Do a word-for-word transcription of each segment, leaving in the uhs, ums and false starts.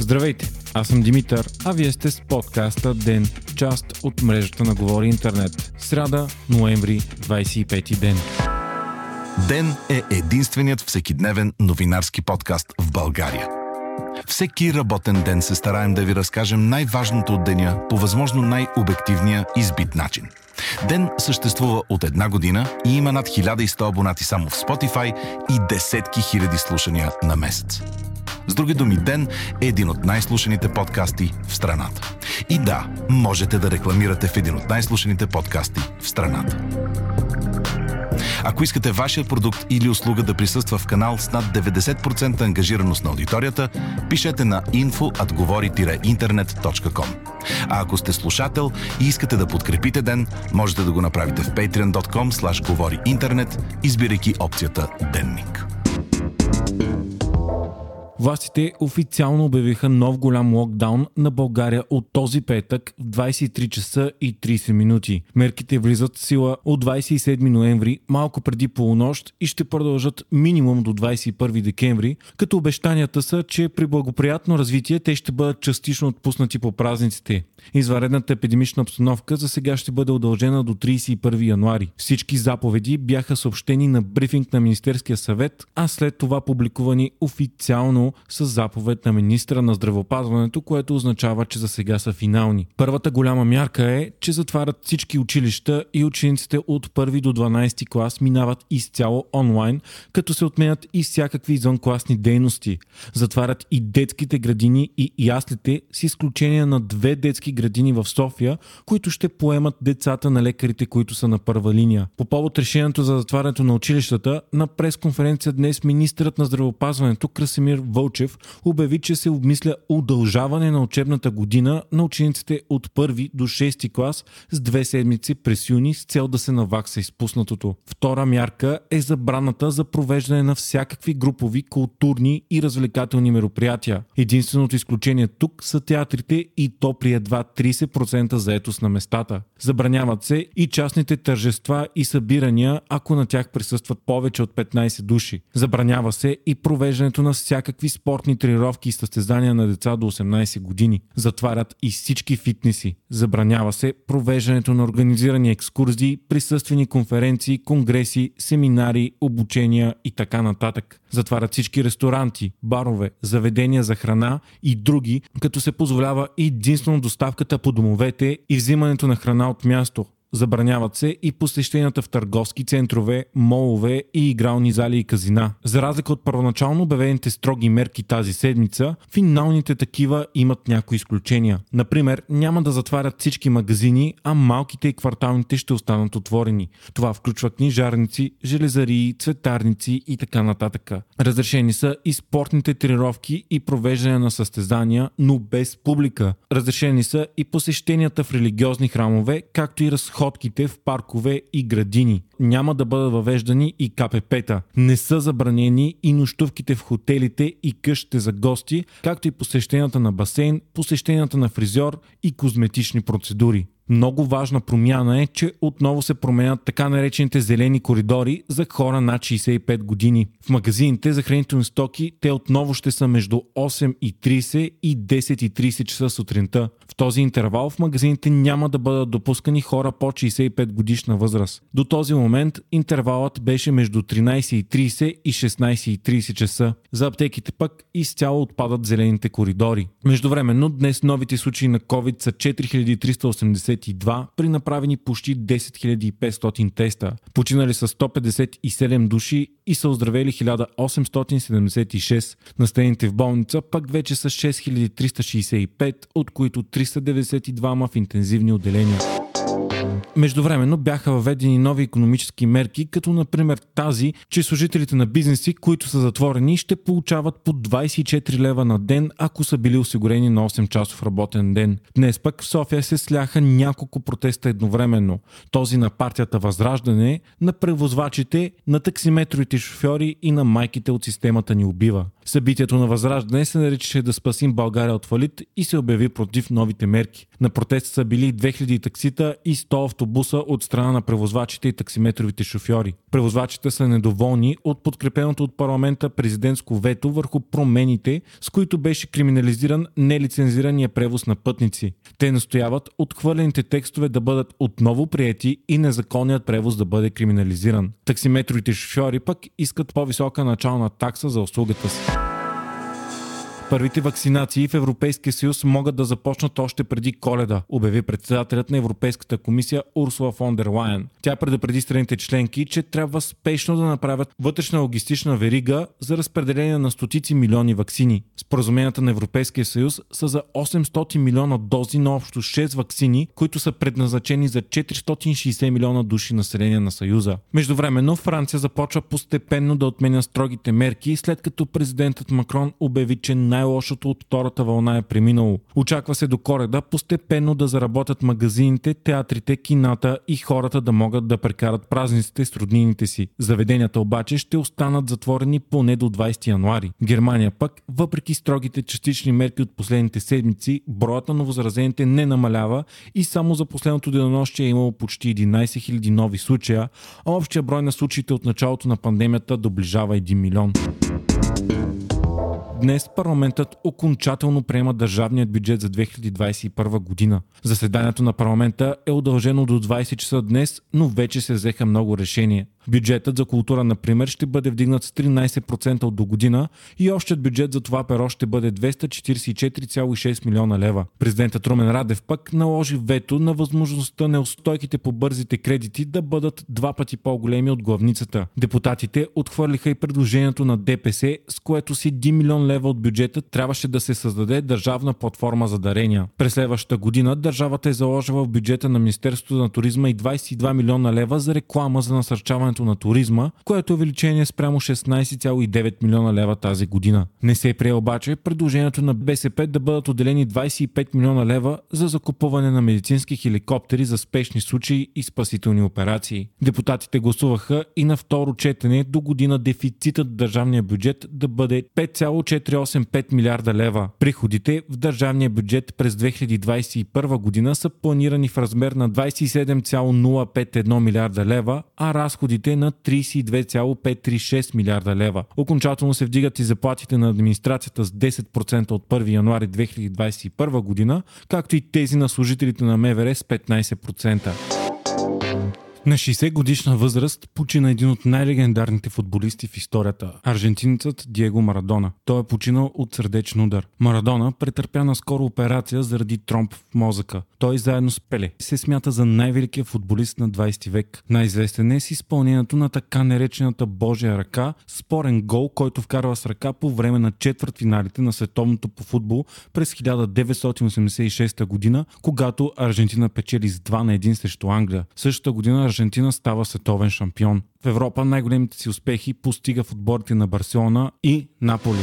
Здравейте, аз съм Димитър, а вие сте с подкаста ДЕН, част от мрежата на Говори Интернет. Сряда, ноември, двадесет и пети ден. ДЕН е единственият всекидневен новинарски подкаст в България. Всеки работен ден се стараем да ви разкажем най-важното от деня по възможно най-обективния избит начин. ДЕН съществува от една година и има над хиляда и сто абонати само в Spotify и десетки хиляди слушания на месец. С други думи, ДЕН е един от най-слушаните подкасти в страната. И да, можете да рекламирате в един от най-слушаните подкасти в страната. Ако искате вашия продукт или услуга да присъства в канал с над деветдесет процента ангажираност на аудиторията, пишете на info at говори интернет точка com. А ако сте слушател и искате да подкрепите ДЕН, можете да го направите в patreon dot com slash говори интернет, избирайки опцията Денник. Властите официално обявиха нов голям локдаун на България от този петък в двадесет и три часа и тридесет минути. Мерките влизат в сила от двадесет и седми ноември, малко преди полунощ, и ще продължат минимум до двадесет и първи декември, като обещанията са, че при благоприятно развитие те ще бъдат частично отпуснати по празниците. Извънредната епидемична обстановка за сега ще бъде удължена до тридесет и първи януари. Всички заповеди бяха съобщени на брифинг на Министерския съвет, а след това публикувани официално с заповед на министра на здравеопазването, което означава, че за сега са финални. Първата голяма мярка е, че затварят всички училища и учениците от първи до дванадесети клас минават изцяло онлайн, като се отменят и всякакви извънкласни дейности. Затварят и детските градини и яслите, с изключение на две детски градини в София, които ще поемат децата на лекарите, които са на първа линия. По повод решението за затварянето на училищата, на пресконференция днес министрът на здравеопазването Красимир Бълчев обяви, че се обмисля удължаване на учебната година на учениците от първи до шести клас с две седмици през юни с цел да се навакса изпуснатото. Втора мярка е забраната за провеждане на всякакви групови, културни и развлекателни мероприятия. Единственото изключение тук са театрите, и то при едва тридесет процента заетост на местата. Забраняват се и частните тържества и събирания, ако на тях присъстват повече от петнадесет души. Забранява се и провеждането на всякакви какви спортни тренировки и състезания на деца до осемнадесет години. Затварят и всички фитнеси. Забранява се провеждането на организирани екскурзии, присъствени конференции, конгреси, семинари, обучения и така нататък. Затварят всички ресторанти, барове, заведения за храна и други, като се позволява единствено доставката по домовете и взимането на храна от място. Забраняват се и посещенията в търговски центрове, молове и игрални зали и казина. За разлика от първоначално обявените строги мерки тази седмица, финалните такива имат някои изключения. Например, няма да затварят всички магазини, а малките и кварталните ще останат отворени. Това включва книжарници, железарии, цветарници и така нататък. Разрешени са и спортните тренировки и провеждане на състезания, но без публика. Разрешени са и посещенията в религиозни храмове, както и разходите ходките в паркове и градини. Няма да бъдат въвеждани и КПП-та. Не са забранени и нощувките в хотелите и къщите за гости, както и посещенията на басейн, посещенията на фризьор и козметични процедури. Много важна промяна е, че отново се променят така наречените зелени коридори за хора над шейсет и пет години. В магазините за хранителни стоки те отново ще са между осем и тридесет и десет и тридесет часа сутринта. В този интервал в магазините няма да бъдат допускани хора под шейсет и пет годишна възраст. До този момент интервалът беше между тринадесет и тридесет и шестнадесет и тридесет часа. За аптеките пък изцяло отпадат зелените коридори. Междувременно днес новите случаи на COVID са четири хиляди триста осемдесет при направени почти десет хиляди и петстотин теста. Починали са сто петдесет и седем души и са оздравели хиляда осемстотин седемдесет и шест. Настанените в болница пък вече са шест хиляди триста шейсет и пет, от които триста деветдесет и двама в интензивни отделения. Междувременно бяха въведени нови икономически мерки, като например тази, че служителите на бизнеси, които са затворени, ще получават по двадесет и четири лева на ден, ако са били осигурени на осем часов работен ден. Днес пък в София се сляха няколко протеста едновременно. Този на партията Възраждане, на превозвачите, на таксиметровите шофьори и на майките от системата ни убива. Събитието на Възраждане се наричаше "Да спасим България от фалит" и се обяви против новите мерки. На протест са били две хиляди таксита и сто автобуса от страна на превозвачите и таксиметровите шофьори. Превозвачите са недоволни от подкрепеното от парламента президентско вето върху промените, с които беше криминализиран нелицензирания превоз на пътници. Те настояват отхвърлените текстове да бъдат отново приети и незаконният превоз да бъде криминализиран. Таксиметровите шофьори пък искат по-висока начална такса за услугата си. Първите вакцинации в Европейския съюз могат да започнат още преди Коледа, обяви председателят на Европейската комисия Урсула фон дер Лайен. Тя предупреди страните членки, че трябва спешно да направят вътрешна логистична верига за разпределение на стотици милиони ваксини. Споразуменията на Европейския съюз са за осемстотин милиона дози на общо шест ваксини, които са предназначени за четиристотин и шейсет милиона души население на Съюза. Междувременно Франция започва постепенно да отменя строгите мерки, след като президентът Макрон обяви, че най-лошото от втората вълна е преминало. Очаква се до Коледа постепенно да заработят магазините, театрите, кината и хората да могат да прекарат празниците с роднините си. Заведенията обаче ще останат затворени поне до двайсети януари. Германия пък, въпреки строгите частични мерки от последните седмици, броят на новозаразените не намалява и само за последното денонощие е имало почти единайсет хиляди нови случая, а общия брой на случаите от началото на пандемията доближава един милион. Днес парламентът окончателно приема държавният бюджет за две хиляди двайсет и първа година. Заседанието на парламента е удължено до двайсет часа днес, но вече се взеха много решения. Бюджетът за култура, например, ще бъде вдигнат с тринайсет процента от догодина и общият бюджет за това перо ще бъде двеста четирийсет и четири цяло и шест милиона лева. Президентът Румен Радев пък наложи вето на възможността неустойките по бързите кредити да бъдат два пъти по-големи от главницата. Депутатите отхвърлиха и предложението на Д П С, с което си един милион лева от бюджета трябваше да се създаде държавна платформа за дарения. През следващата година държавата е заложила в бюджета на Министерството на туризма и двайсет и два милиона лева за реклама за насърчаването на туризма, което увеличение спрямо шестнайсет цяло и девет милиона лева тази година. Не се прие обаче предложението на БСП да бъдат отделени двайсет и пет милиона лева за закупуване на медицински хеликоптери за спешни случаи и спасителни операции. Депутатите гласуваха и на второ четене до година дефицитът в държавния бюджет да бъде пет цяло четиристотин осемдесет и пет милиарда лева. Приходите в държавния бюджет през две хиляди двайсет и първа година са планирани в размер на двайсет и седем цяло нула пет едно милиарда лева, а разходите на трийсет и две цяло петстотин трийсет и шест милиарда лева. Окончателно се вдигат и заплатите на администрацията с десет процента от първи януари две хиляди двайсет и първа година, както и тези на служителите на МВР с петнайсет процента. На шейсет годишна възраст почина един от най-легендарните футболисти в историята – аржентинецът Диего Марадона. Той е починал от сърдечен удар. Марадона претърпя наскоро операция заради тромб в мозъка. Той заедно с Пеле се смята за най-великия футболист на двайсети век. Най-известен е с изпълнението на така наречената Божия ръка, спорен гол, който вкарва с ръка по време на четвъртфиналите на световното по футбол през хиляда деветстотин осемдесет и шеста година, когато Аржентина печели с два на един срещу Англия. Същата година Аржентина става световен шампион. В Европа най-големите си успехи постига в отборите на Барселона и Наполи.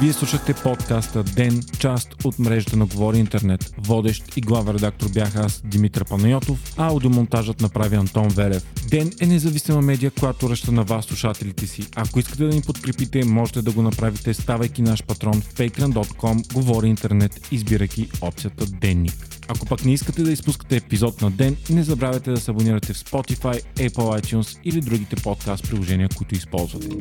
Вие слушахте подкаста ДЕН, част от мрежата на Говори Интернет. Водещ и главен редактор бях аз, Димитър Панайотов, а аудиомонтажът направи Антон Велев. ДЕН е независима медия, която връща на вас слушателите си. Ако искате да ни подкрепите, можете да го направите, ставайки наш патрон в patreon точка com, Говори Интернет, избирайки опцията Денник. Ако пък не искате да изпускате епизод на ДЕН, не забравяйте да се абонирате в Spotify, Apple iTunes или другите подкаст приложения, които използвате.